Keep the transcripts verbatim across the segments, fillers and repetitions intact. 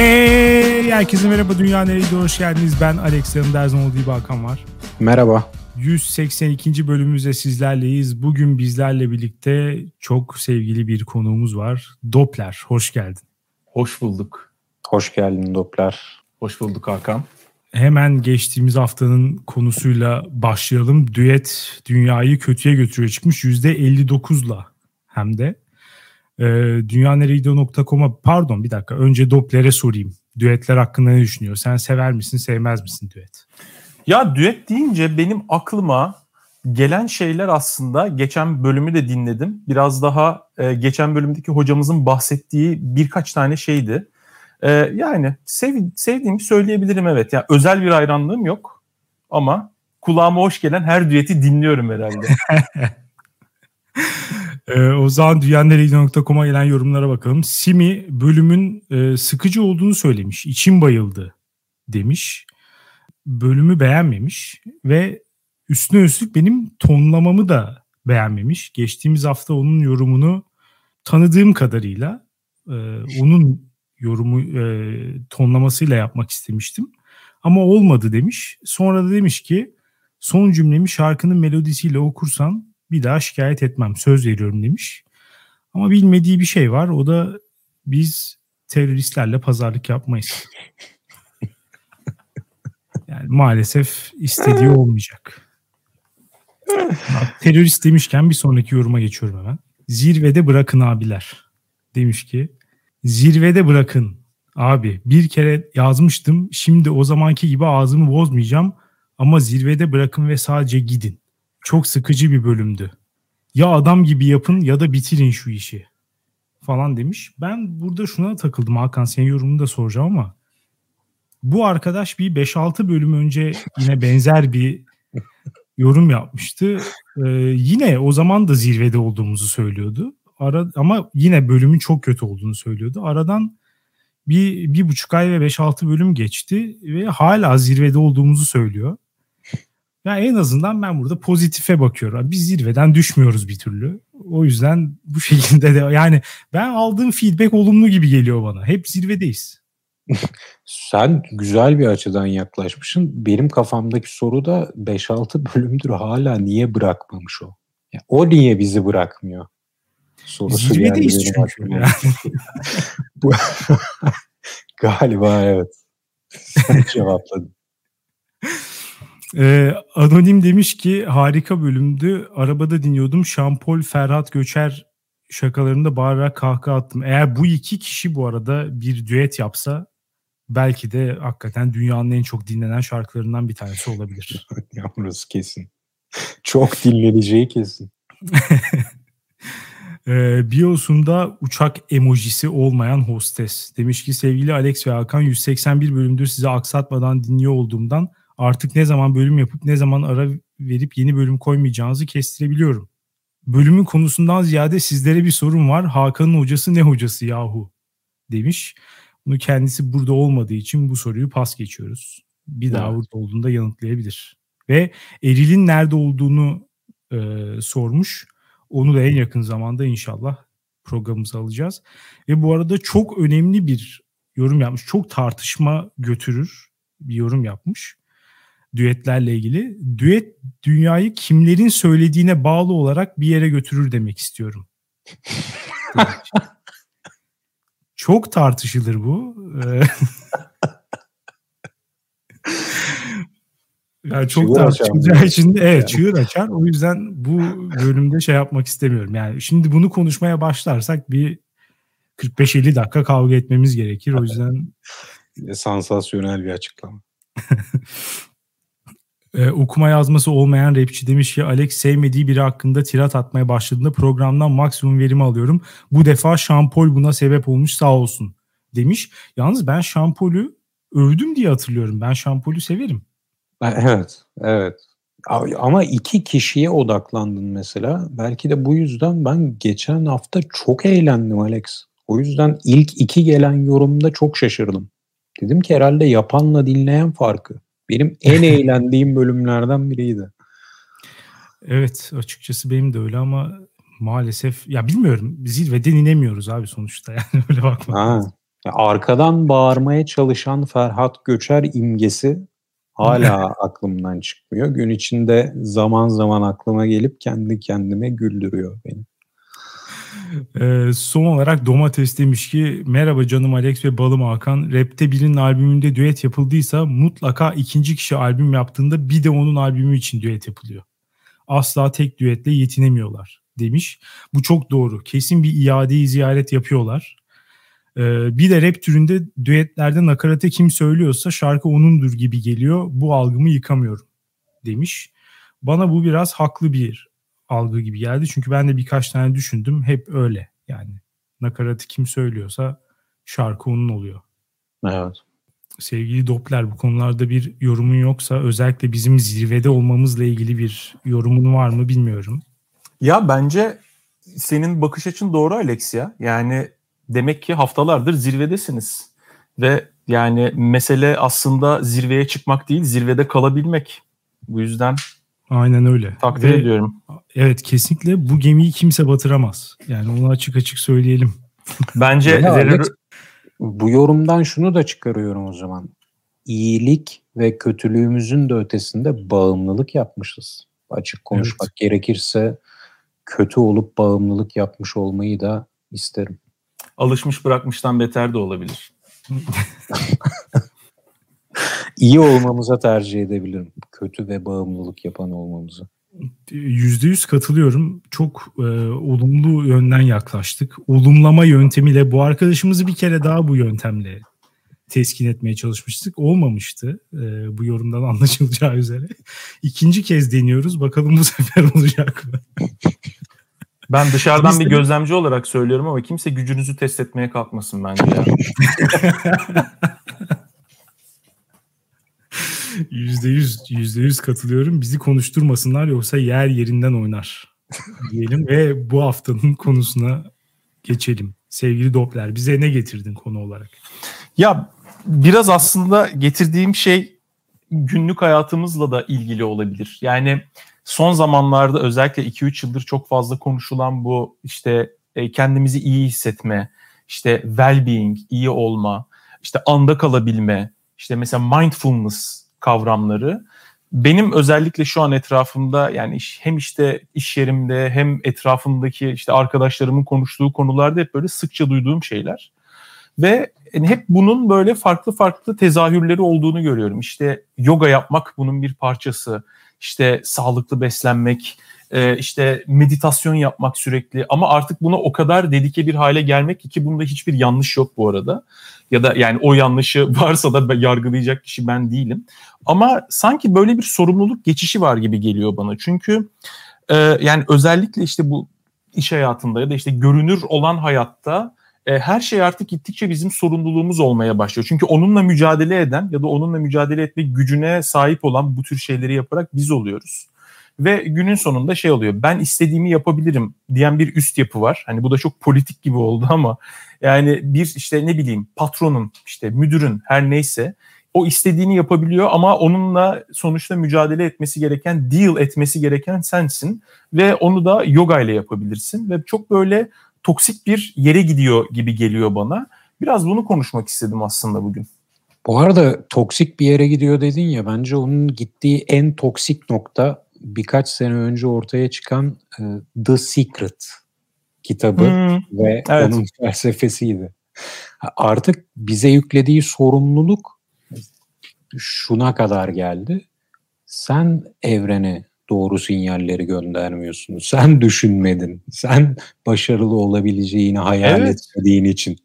Hey herkese merhaba, Dünya Nereye'de hoş geldiniz. Ben Alex, yanımda her zaman olduğu gibi Hakan var. Merhaba. yüz seksen ikinci bölümümüzde sizlerleyiz. Bugün bizlerle birlikte çok sevgili bir konuğumuz var. Doppler, hoş geldin. Hoş bulduk. Hoş geldin Doppler. Hoş bulduk Hakan. Hemen geçtiğimiz haftanın konusuyla başlayalım. Düet dünyayı kötüye götürüyor çıkmış yüzde elli dokuzla hem de. Ee, dünyanereye'de nokta com'a pardon bir dakika önce Doppler'e sorayım. Düetler hakkında ne düşünüyor? Sen sever misin, sevmez misin düet? Ya düet deyince benim aklıma gelen şeyler aslında geçen bölümü de dinledim. Biraz daha e, geçen bölümdeki hocamızın bahsettiği birkaç tane şeydi. E, yani sev, sevdiğimi söyleyebilirim, evet. Yani özel bir hayranlığım yok ama kulağıma hoş gelen her düeti dinliyorum herhalde. Ee, o zaman dünyanereye'de nokta com'a gelen yorumlara bakalım. Simi bölümün e, sıkıcı olduğunu söylemiş. İçim bayıldı demiş. Bölümü beğenmemiş ve üstüne üstlük benim tonlamamı da beğenmemiş. Geçtiğimiz hafta onun yorumunu tanıdığım kadarıyla e, onun yorumu e, tonlamasıyla yapmak istemiştim. Ama olmadı demiş. Sonra da demiş ki son cümlemi şarkının melodisiyle okursan bir daha şikayet etmem, söz veriyorum demiş. Ama bilmediği bir şey var. O da biz teröristlerle pazarlık yapmayız. Yani maalesef istediği olmayacak. Terörist demişken bir sonraki yoruma geçiyorum hemen. Zirvede bırakın abiler. Demiş ki zirvede bırakın abi. Bir kere yazmıştım. Şimdi o zamanki gibi ağzımı bozmayacağım. Ama zirvede bırakın ve sadece gidin. Çok sıkıcı bir bölümdü. Ya adam gibi yapın ya da bitirin şu işi falan demiş. Ben burada şuna takıldım Hakan, senin yorumunu da soracağım ama bu arkadaş bir beş altı bölüm önce yine benzer bir yorum yapmıştı. Ee, yine o zaman da zirvede olduğumuzu söylüyordu. Ara, ama yine bölümün çok kötü olduğunu söylüyordu. Aradan bir, bir buçuk ay ve beş altı bölüm geçti ve hala zirvede olduğumuzu söylüyor. Yani en azından ben burada pozitife bakıyorum. Biz zirveden düşmüyoruz bir türlü. O yüzden bu şekilde de yani ben aldığım feedback olumlu gibi geliyor bana. Hep zirvedeyiz. Sen güzel bir açıdan yaklaşmışsın. Benim kafamdaki soru da beş altı bölümdür hala niye bırakmamış o? Yani o niye bizi bırakmıyor? Sorusu zirvedeyiz yani çünkü. Yani. Galiba evet. Sen cevapladın. Ee, Anonim demiş ki harika bölümdü. Arabada dinliyordum. Şampol Ferhat Göçer şakalarında bağırarak kahkaha attım. Eğer bu iki kişi bu arada bir düet yapsa belki de hakikaten dünyanın en çok dinlenen şarkılarından bir tanesi olabilir. Burası kesin. Çok dinleneceği kesin. ee, biosunda uçak emojisi olmayan hostes. Demiş ki sevgili Alex ve Hakan, yüz seksen bir bölümdür sizi aksatmadan dinliyor olduğumdan artık ne zaman bölüm yapıp ne zaman ara verip yeni bölüm koymayacağınızı kestirebiliyorum. Bölümün konusundan ziyade sizlere bir sorum var. Hakan'ın hocası ne hocası yahu demiş. Bunu kendisi burada olmadığı için bu soruyu pas geçiyoruz. Bir daha burada olduğunda yanıtlayabilir. Ve Eril'in nerede olduğunu e, sormuş. Onu da en yakın zamanda inşallah programımıza alacağız. Ve bu arada çok önemli bir yorum yapmış. Çok tartışma götürür bir yorum yapmış. Düetlerle ilgili. Düet dünyayı kimlerin söylediğine bağlı olarak bir yere götürür demek istiyorum. Çok tartışılır bu. Yani çok tartışılacağı için evet çığır açar. O yüzden bu bölümde şey yapmak istemiyorum. Yani şimdi bunu konuşmaya başlarsak bir kırk beş elli dakika kavga etmemiz gerekir. O yüzden sansasyonel bir açıklama. Ee, okuma yazması olmayan rapçi demiş ki Alex sevmediği biri hakkında tirat atmaya başladığında programdan maksimum verimi alıyorum. Bu defa Şampol buna sebep olmuş sağ olsun demiş. Yalnız ben Şampol'ü övdüm diye hatırlıyorum. Ben Şampol'ü severim. Evet, evet. Ama iki kişiye odaklandın mesela. Belki de bu yüzden ben geçen hafta çok eğlendim Alex. O yüzden ilk iki gelen yorumda çok şaşırdım. Dedim ki herhalde yapanla dinleyen farkı. Benim en eğlendiğim bölümlerden biriydi. Evet, açıkçası benim de öyle ama maalesef ya bilmiyorum, zirveden inemiyoruz abi sonuçta yani öyle bakma. Ha, Arkadan bağırmaya çalışan Ferhat Göçer imgesi hala aklımdan çıkmıyor. Gün içinde zaman zaman aklıma gelip kendi kendime güldürüyor beni. Ee, son olarak Domates demiş ki merhaba canım Alex ve balım Hakan. Rap'te birinin albümünde düet yapıldıysa mutlaka ikinci kişi albüm yaptığında bir de onun albümü için düet yapılıyor. Asla tek düetle yetinemiyorlar demiş. Bu çok doğru. Kesin bir iadeyi ziyaret yapıyorlar. Ee, bir de rap türünde düetlerde nakarate kim söylüyorsa şarkı onundur gibi geliyor. Bu algımı yıkamıyorum demiş. Bana bu biraz haklı bir algı gibi geldi. Çünkü ben de birkaç tane düşündüm. Hep öyle yani. Nakaratı kim söylüyorsa şarkı onun oluyor. Evet. Sevgili Doppler, bu konularda bir yorumun yoksa özellikle bizim zirvede olmamızla ilgili bir yorumun var mı bilmiyorum. Ya bence senin bakış açın doğru Alex ya. Yani demek ki haftalardır zirvedesiniz. Ve yani mesele aslında zirveye çıkmak değil, zirvede kalabilmek. Bu yüzden... Aynen öyle. Takdir Ve, ediyorum. Evet, kesinlikle bu gemiyi kimse batıramaz. Yani onu açık açık söyleyelim. Bence yani Alex, Alex, bu yorumdan şunu da çıkarıyorum o zaman. İyilik ve kötülüğümüzün de ötesinde bağımlılık yapmışız. Açık konuşmak evet. gerekirse kötü olup bağımlılık yapmış olmayı da isterim. Alışmış bırakmıştan beter de olabilir. İyi olmamıza tercih edebilirim. Kötü ve bağımlılık yapan olmamızı. yüzde yüz katılıyorum. Çok e, olumlu yönden yaklaştık. Olumlama yöntemiyle bu arkadaşımızı bir kere daha bu yöntemle teskin etmeye çalışmıştık. Olmamıştı. E, bu yorumdan anlaşılacağı üzere. İkinci kez deniyoruz. Bakalım bu sefer olacak mı? Ben dışarıdan Biz bir de... gözlemci olarak söylüyorum ama kimse gücünüzü test etmeye kalkmasın bence ya. yüzde yüz yüzde yüz katılıyorum. Bizi konuşturmasınlar yoksa yer yerinden oynar diyelim ve bu haftanın konusuna geçelim. Sevgili Doppler, bize ne getirdin konu olarak? Ya biraz aslında getirdiğim şey günlük hayatımızla da ilgili olabilir. Yani son zamanlarda özellikle iki üç yıldır çok fazla konuşulan bu işte kendimizi iyi hissetme, işte well-being, iyi olma, işte anda kalabilme, işte mesela mindfulness kavramları benim özellikle şu an etrafımda yani iş, hem işte iş yerimde hem etrafımdaki işte arkadaşlarımın konuştuğu konularda hep böyle sıkça duyduğum şeyler. Ve yani hep bunun böyle farklı farklı tezahürleri olduğunu görüyorum. İşte yoga yapmak bunun bir parçası, işte sağlıklı beslenmek, işte meditasyon yapmak sürekli ama artık buna o kadar dedike bir hale gelmek ki bunda hiçbir yanlış yok bu arada. Ya da yani o yanlışı varsa da yargılayacak kişi ben değilim. Ama sanki böyle bir sorumluluk geçişi var gibi geliyor bana. Çünkü yani özellikle işte bu iş hayatında ya da işte görünür olan hayatta her şey artık gittikçe bizim sorumluluğumuz olmaya başlıyor. Çünkü onunla mücadele eden ya da onunla mücadele etmek gücüne sahip olan bu tür şeyleri yaparak biz oluyoruz. Ve günün sonunda şey oluyor, ben istediğimi yapabilirim diyen bir üst yapı var. Hani bu da çok politik gibi oldu ama yani bir işte ne bileyim patronun, işte müdürün her neyse o istediğini yapabiliyor ama onunla sonuçta mücadele etmesi gereken, deal etmesi gereken sensin. Ve onu da yoga ile yapabilirsin ve çok böyle toksik bir yere gidiyor gibi geliyor bana. Biraz bunu konuşmak istedim aslında bugün. Bu arada toksik bir yere gidiyor dedin ya, bence onun gittiği en toksik nokta birkaç sene önce ortaya çıkan The Secret kitabı hmm, ve evet. onun felsefesiydi. Artık bize yüklediği sorumluluk şuna kadar geldi. Sen evrene doğru sinyalleri göndermiyorsun. Sen düşünmedin. Sen başarılı olabileceğini hayal evet. etmediğin için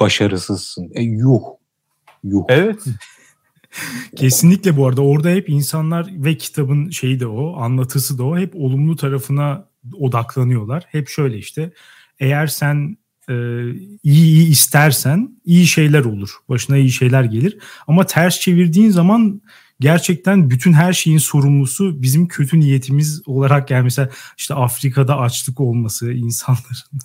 başarısızsın. E, yuh. Yuh. Evet. Kesinlikle bu arada orada hep insanlar ve kitabın şeyi de o, anlatısı da o, hep olumlu tarafına odaklanıyorlar. Hep şöyle işte, eğer sen e, iyi iyi istersen iyi şeyler olur, başına iyi şeyler gelir. Ama ters çevirdiğin zaman gerçekten bütün her şeyin sorumlusu bizim kötü niyetimiz olarak, yani mesela işte Afrika'da açlık olması, insanların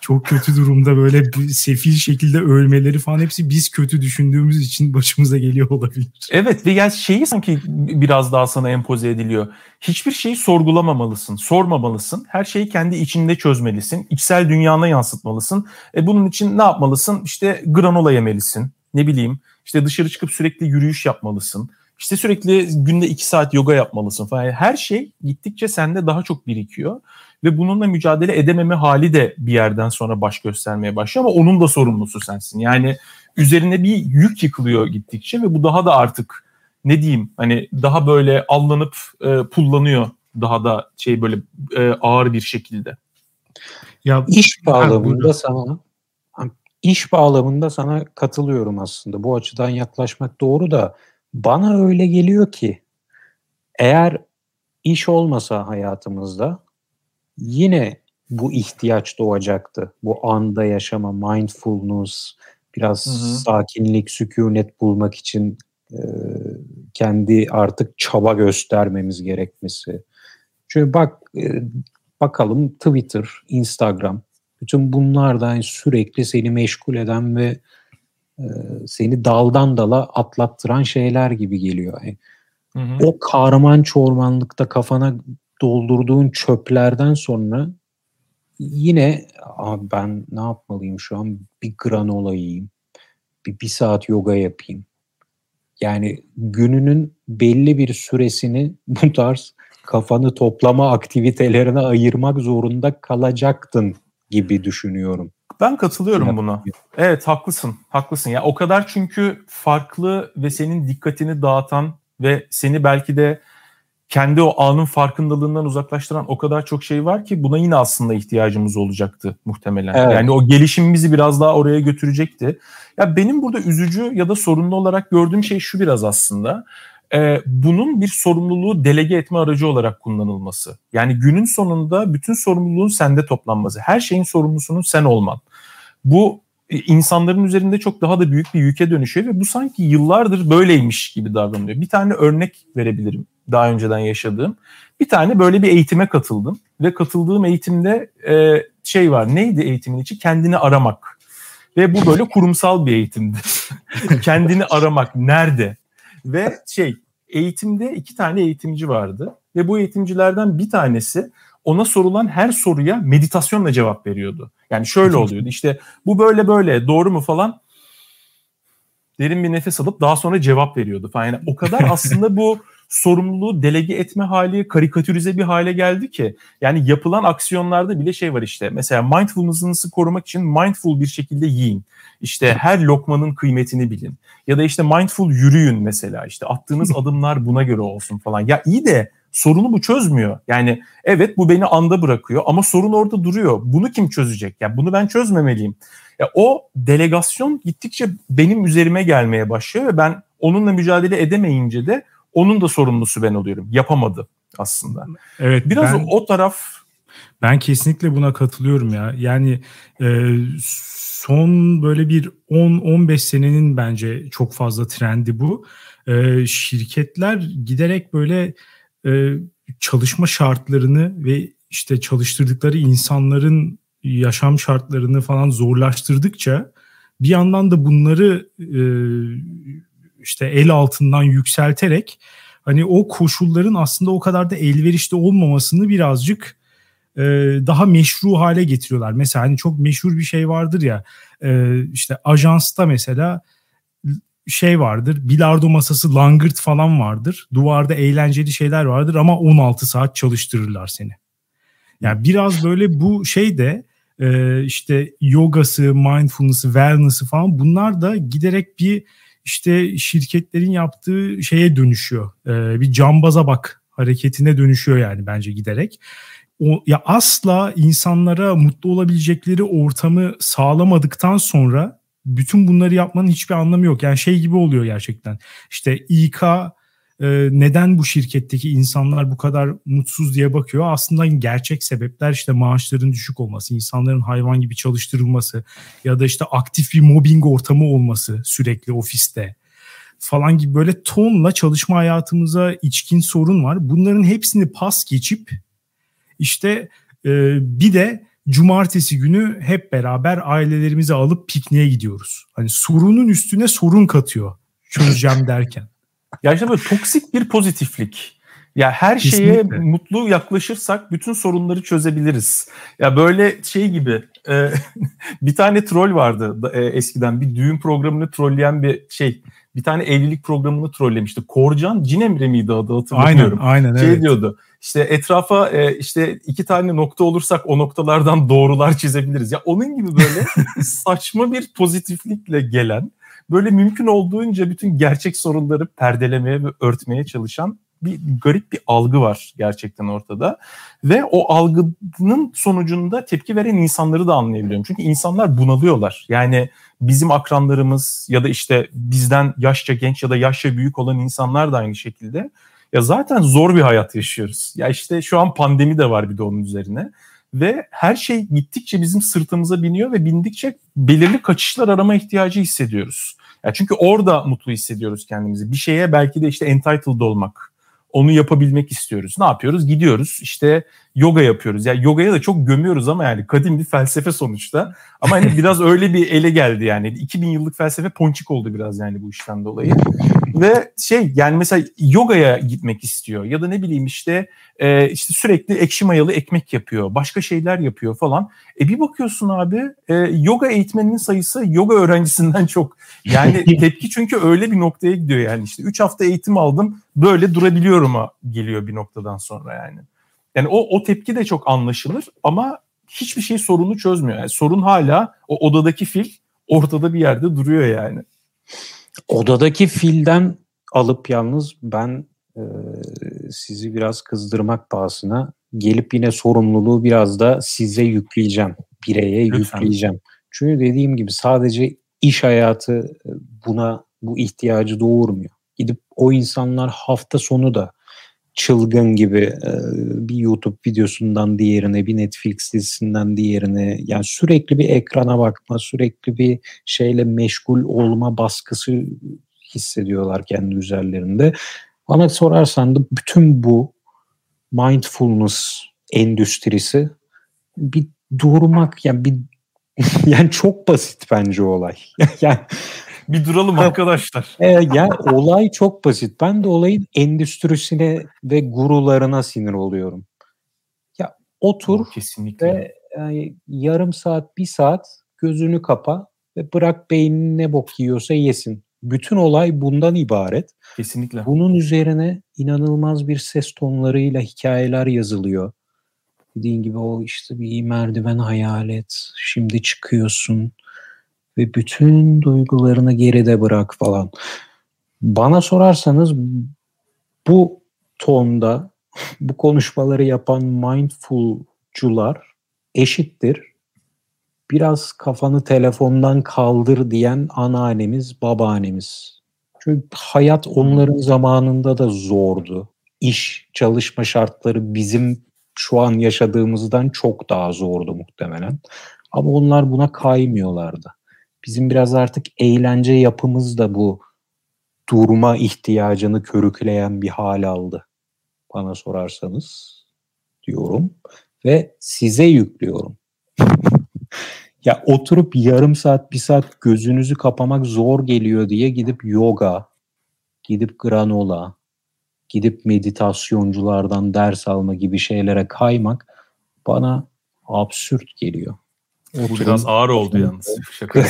çok kötü durumda böyle sefil şekilde ölmeleri falan, hepsi biz kötü düşündüğümüz için başımıza geliyor olabilir. Evet, ve yani şeyi sanki biraz daha sana empoze ediliyor. Hiçbir şeyi sorgulamamalısın, sormamalısın. Her şeyi kendi içinde çözmelisin. İçsel dünyana yansıtmalısın. E bunun için ne yapmalısın? İşte granola yemelisin. Ne bileyim, işte dışarı çıkıp sürekli yürüyüş yapmalısın. İşte sürekli günde iki saat yoga yapmalısın falan. Yani her şey gittikçe sende daha çok birikiyor. Ve bununla mücadele edememe hali de bir yerden sonra baş göstermeye başlıyor. Ama onun da sorumlusu sensin. Yani üzerine bir yük yıkılıyor gittikçe ve bu daha da artık ne diyeyim, hani daha böyle allanıp e, pullanıyor, daha da şey böyle e, ağır bir şekilde. Ya iş bağlamında sana iş bağlamında sana katılıyorum aslında. Bu açıdan yaklaşmak doğru da bana öyle geliyor ki eğer iş olmasa hayatımızda yine bu ihtiyaç doğacaktı. Bu anda yaşama, mindfulness, biraz hı hı. sakinlik, sükunet bulmak için e, kendi artık çaba göstermemiz gerekmesi. Çünkü bak e, bakalım Twitter, Instagram, bütün bunlardan sürekli seni meşgul eden ve e, seni daldan dala atlattıran şeyler gibi geliyor. Yani, hı hı. O karman çormanlıkta kafana doldurduğun çöplerden sonra yine abi ben ne yapmalıyım şu an? Bir granola yiyeyim, bir, bir saat yoga yapayım. Yani gününün belli bir süresini bu tarz kafanı toplama aktivitelerine ayırmak zorunda kalacaktın gibi düşünüyorum. Ben katılıyorum buna. Evet, haklısın. Haklısın. Ya o kadar çünkü farklı ve senin dikkatini dağıtan ve seni belki de kendi o anın farkındalığından uzaklaştıran o kadar çok şey var ki buna yine aslında ihtiyacımız olacaktı muhtemelen. Evet. Yani o gelişimimizi biraz daha oraya götürecekti. Ya benim burada üzücü ya da sorunlu olarak gördüğüm şey şu biraz aslında. Ee, bunun bir sorumluluğu delege etme aracı olarak kullanılması. Yani günün sonunda bütün sorumluluğun sende toplanması. Her şeyin sorumlusunun sen olman. Bu insanların üzerinde çok daha da büyük bir yüke dönüşüyor ve bu sanki yıllardır böyleymiş gibi davranılıyor. Bir tane örnek verebilirim. Daha önceden yaşadığım bir tane böyle bir eğitime katıldım ve katıldığım eğitimde e, şey var, neydi eğitimin içi? Kendini aramak. Ve bu böyle kurumsal bir eğitimdi. Kendini aramak nerede? Ve şey, eğitimde iki tane eğitimci vardı ve bu eğitimcilerden bir tanesi ona sorulan her soruya meditasyonla cevap veriyordu. Yani şöyle oluyordu işte, bu böyle böyle doğru mu falan, derin bir nefes alıp daha sonra cevap veriyordu falan. Yani o kadar aslında bu sorumluluğu delege etme hali karikatürize bir hale geldi ki, yani yapılan aksiyonlarda bile şey var işte, mesela mindfulness'ınızı korumak için mindful bir şekilde yiyin, işte her lokmanın kıymetini bilin, ya da işte mindful yürüyün mesela, işte attığınız adımlar buna göre olsun falan. Ya iyi de sorunu bu çözmüyor. Yani evet, bu beni anda bırakıyor ama sorun orada duruyor. Bunu kim çözecek? Ya yani bunu ben çözmemeliyim. Ya o delegasyon gittikçe benim üzerime gelmeye başlıyor ve ben onunla mücadele edemeyince de onun da sorumlusu ben oluyorum. Yapamadı aslında. Evet. Biraz ben, o taraf. Ben kesinlikle buna katılıyorum ya. Yani e, son böyle bir on on beş senenin bence çok fazla trendi bu. E, şirketler giderek böyle e, çalışma şartlarını ve işte çalıştırdıkları insanların yaşam şartlarını falan zorlaştırdıkça bir yandan da bunları e, işte el altından yükselterek hani o koşulların aslında o kadar da elverişli olmamasını birazcık e, daha meşru hale getiriyorlar. Mesela hani çok meşhur bir şey vardır ya, e, işte ajansta mesela şey vardır, bilardo masası, langırt falan vardır. Duvarda eğlenceli şeyler vardır ama on altı saat çalıştırırlar seni. Yani biraz böyle bu şey de e, işte yogası, mindfulness'ı, wellness'ı falan, bunlar da giderek bir İşte şirketlerin yaptığı şeye dönüşüyor. Ee, bir cambaza bak hareketine dönüşüyor yani bence giderek. O, ya asla insanlara mutlu olabilecekleri ortamı sağlamadıktan sonra bütün bunları yapmanın hiçbir anlamı yok. Yani şey gibi oluyor gerçekten. İşte İK e, neden bu şirketteki insanlar bu kadar mutsuz diye bakıyor. Aslında gerçek sebepler işte maaşların düşük olması, insanların hayvan gibi çalıştırılması ya da işte aktif bir mobbing ortamı olması sürekli ofiste. falan gibi böyle tonla çalışma hayatımıza içkin sorun var. Bunların hepsini pas geçip işte e, bir de cumartesi günü hep beraber ailelerimizi alıp pikniğe gidiyoruz. Hani sorunun üstüne sorun katıyor çözeceğim derken. Ya işte böyle toksik bir pozitiflik. Ya her şeye kesinlikle mutlu yaklaşırsak bütün sorunları çözebiliriz. Ya böyle şey gibi e, bir tane troll vardı e, eskiden, bir düğün programını trolleyen bir şey. Bir tane evlilik programını trollemişti. Korcan Cinemre miydi adı, hatırlamıyorum. Aynen, aynen. Şey evet diyordu. İşte etrafa e, işte iki tane nokta olursak o noktalardan doğrular çizebiliriz. Ya onun gibi böyle saçma bir pozitiflikle gelen, böyle mümkün olduğunca bütün gerçek sorunları perdelemeye ve örtmeye çalışan bir garip bir algı var gerçekten ortada. Ve o algının sonucunda tepki veren insanları da anlayabiliyorum. Çünkü insanlar bunalıyorlar. Yani bizim akranlarımız ya da işte bizden yaşça genç ya da yaşça büyük olan insanlar da aynı şekilde. Ya zaten zor bir hayat yaşıyoruz. Ya işte şu an pandemi de var bir de onun üzerine. Ve her şey gittikçe bizim sırtımıza biniyor ve bindikçe belirli kaçışlar arama ihtiyacı hissediyoruz. Ya çünkü orada mutlu hissediyoruz kendimizi. Bir şeye belki de işte entitled olmak, onu yapabilmek istiyoruz. Ne yapıyoruz? Gidiyoruz işte yoga yapıyoruz. Yani yogaya da çok gömüyoruz ama yani kadim bir felsefe sonuçta. Ama hani biraz öyle bir ele geldi yani. iki bin yıllık felsefe ponçik oldu biraz yani bu işten dolayı. Ve şey yani mesela yogaya gitmek istiyor ya da ne bileyim işte e, işte sürekli ekşi mayalı ekmek yapıyor. Başka şeyler yapıyor falan. E bir bakıyorsun abi e, yoga eğitmeninin sayısı yoga öğrencisinden çok. Yani tepki çünkü öyle bir noktaya gidiyor yani işte üç hafta eğitim aldım böyle durabiliyorum'a geliyor bir noktadan sonra yani. Yani o, o tepki de çok anlaşılır ama hiçbir şey sorunu çözmüyor. Yani sorun hala o odadaki fil ortada bir yerde duruyor yani. Odadaki filden alıp yalnız ben e, sizi biraz kızdırmak pahasına gelip yine sorumluluğu biraz da size yükleyeceğim. Bireye lütfen yükleyeceğim. Çünkü dediğim gibi sadece iş hayatı buna bu ihtiyacı doğurmuyor. Gidip o insanlar hafta sonu da çılgın gibi bir YouTube videosundan diğerine, bir Netflix dizisinden diğerine, yani sürekli bir ekrana bakma, sürekli bir şeyle meşgul olma baskısı hissediyorlar kendi üzerlerinde. Bana sorarsan da bütün bu mindfulness endüstrisi bir durmak, yani bir yani çok basit bence olay. Yani bir duralım arkadaşlar. E, yani olay çok basit. Ben de olayın endüstrisine ve gurularına sinir oluyorum. Ya otur kesinlikle ve yani yarım saat, bir saat gözünü kapa ve bırak beynin ne bok yiyorsa yesin. Bütün olay bundan ibaret. Kesinlikle. Bunun üzerine inanılmaz bir ses tonlarıyla hikayeler yazılıyor. Dediğin gibi o işte bir merdiven hayal et. Şimdi çıkıyorsun ve bütün duygularını geride bırak falan. Bana sorarsanız bu tonda bu konuşmaları yapan mindfulcular eşittir. Biraz kafanı telefondan kaldır diyen anneannemiz, babaannemiz. Çünkü hayat onların zamanında da zordu. İş, çalışma şartları bizim şu an yaşadığımızdan çok daha zordu muhtemelen. Ama onlar buna kaymıyorlardı. Bizim biraz artık eğlence yapımız da bu durma ihtiyacını körükleyen bir hal aldı bana sorarsanız diyorum ve size yüklüyorum. Ya oturup yarım saat, bir saat gözünüzü kapamak zor geliyor diye gidip yoga, gidip granola, gidip meditasyonculardan ders alma gibi şeylere kaymak bana absürt geliyor. Oturun. Bu biraz ağır oldu yalnız. Şaka.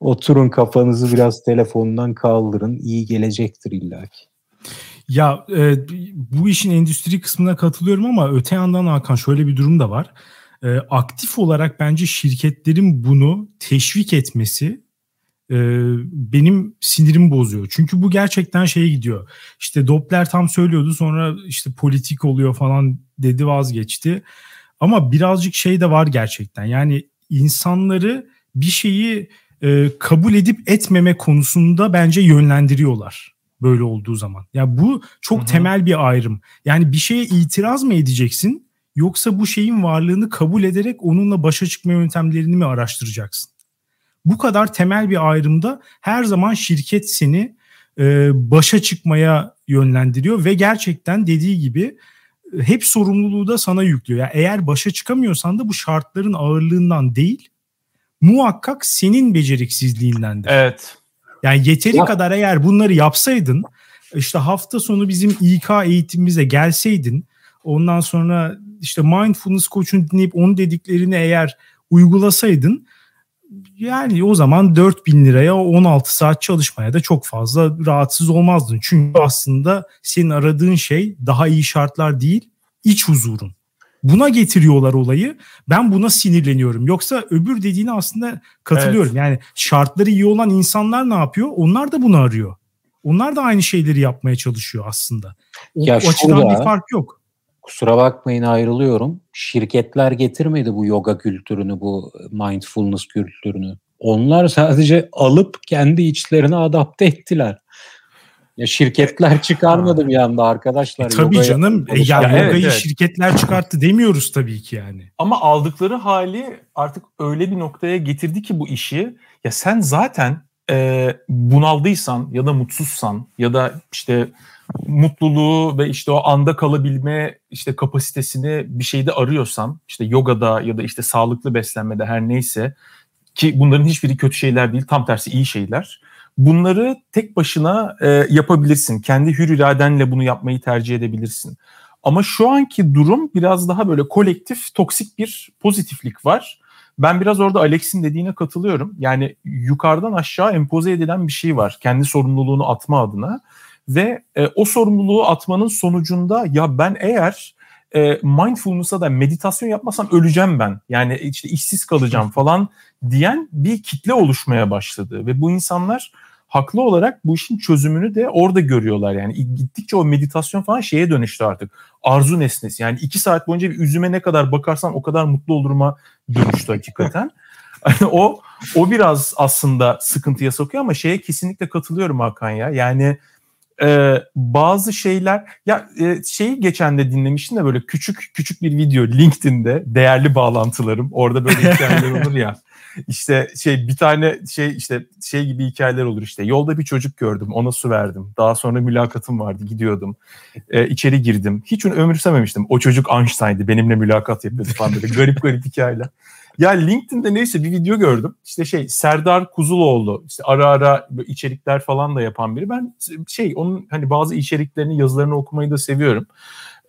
Oturun kafanızı biraz telefondan kaldırın. İyi gelecektir illaki. Ya e, bu işin endüstri kısmına katılıyorum ama öte yandan Hakan şöyle bir durum da var. E, aktif olarak bence şirketlerin bunu teşvik etmesi e, benim sinirimi bozuyor. Çünkü bu gerçekten şeye gidiyor. İşte Doppler tam söylüyordu, sonra işte politik oluyor falan dedi, vazgeçti. Ama birazcık şey de var gerçekten. Yani insanları bir şeyi e, kabul edip etmeme konusunda bence yönlendiriyorlar böyle olduğu zaman. Ya bu çok Hı-hı. temel bir ayrım. Yani bir şeye itiraz mı edeceksin yoksa bu şeyin varlığını kabul ederek onunla başa çıkma yöntemlerini mi araştıracaksın? Bu kadar temel bir ayrımda her zaman şirket seni e, başa çıkmaya yönlendiriyor ve gerçekten dediği gibi hep sorumluluğu da sana yüklüyor. Yani eğer başa çıkamıyorsan da bu şartların ağırlığından değil, muhakkak senin beceriksizliğindendir. Evet. Yani yeteri ya. kadar eğer bunları yapsaydın, işte hafta sonu bizim İK eğitimimize gelseydin, ondan sonra işte mindfulness koçunu dinleyip onun dediklerini eğer uygulasaydın, yani o zaman dört bin liraya on altı saat çalışmaya da çok fazla rahatsız olmazdın. Çünkü aslında senin aradığın şey daha iyi şartlar değil, iç huzurun. Buna getiriyorlar olayı. Ben buna sinirleniyorum. Yoksa öbür dediğine aslında katılıyorum. Evet. Yani şartları iyi olan insanlar ne yapıyor? Onlar da bunu arıyor. Onlar da aynı şeyleri yapmaya çalışıyor aslında. O ya açıdan şurada, bir fark yok. Kusura bakmayın ayrılıyorum. Şirketler getirmedi bu yoga kültürünü, bu mindfulness kültürünü. Onlar sadece alıp kendi içlerine adapte ettiler. Ya şirketler çıkarmadı bir anda arkadaşlar. E, tabii yogayı, canım. E, ya yogayı evet, evet. şirketler çıkarttı demiyoruz tabii ki yani. Ama aldıkları hali artık öyle bir noktaya getirdi ki bu işi. Ya sen zaten e, bunaldıysan ya da mutsuzsan ya da işte mutluluğu ve işte o anda kalabilme işte kapasitesini bir şeyde arıyorsan, işte yogada ya da işte sağlıklı beslenmede her neyse, ki bunların hiçbiri kötü şeyler değil, tam tersi iyi şeyler. Bunları tek başına e, yapabilirsin. Kendi hür iradenle bunu yapmayı tercih edebilirsin. Ama şu anki durum biraz daha böyle kolektif, toksik bir pozitiflik var. Ben biraz orada Alex'in dediğine katılıyorum. Yani yukarıdan aşağı empoze edilen bir şey var. Kendi sorumluluğunu atma adına. Ve e, o sorumluluğu atmanın sonucunda ya ben eğer e, mindfulness'a da meditasyon yapmasam öleceğim ben. Yani işte işsiz kalacağım falan diyen bir kitle oluşmaya başladı. Ve bu insanlar haklı olarak bu işin çözümünü de orada görüyorlar. Yani gittikçe o meditasyon falan şeye dönüştü artık. Arzu nesnesi. Yani iki saat boyunca bir üzüme ne kadar bakarsan o kadar mutlu oluruma dönüştü hakikaten. o o biraz aslında sıkıntıya sokuyor ama şeye kesinlikle katılıyorum Hakan ya. Yani Ee, bazı şeyler ya e, şeyi geçen de dinlemiştim de böyle küçük küçük bir video LinkedIn'de değerli bağlantılarım orada böyle hikayeler olur ya işte şey bir tane şey işte şey gibi hikayeler olur işte yolda bir çocuk gördüm ona su verdim daha sonra mülakatım vardı gidiyordum ee, içeri girdim hiç onu ömürsememiştim o çocuk Einstein'dı benimle mülakat yapıyordu falan böyle garip garip hikayeler. Ya LinkedIn'de neyse bir video gördüm. İşte şey Serdar Kuzuloğlu işte ara ara içerikler falan da yapan biri. Ben şey onun hani bazı içeriklerini yazılarını okumayı da seviyorum.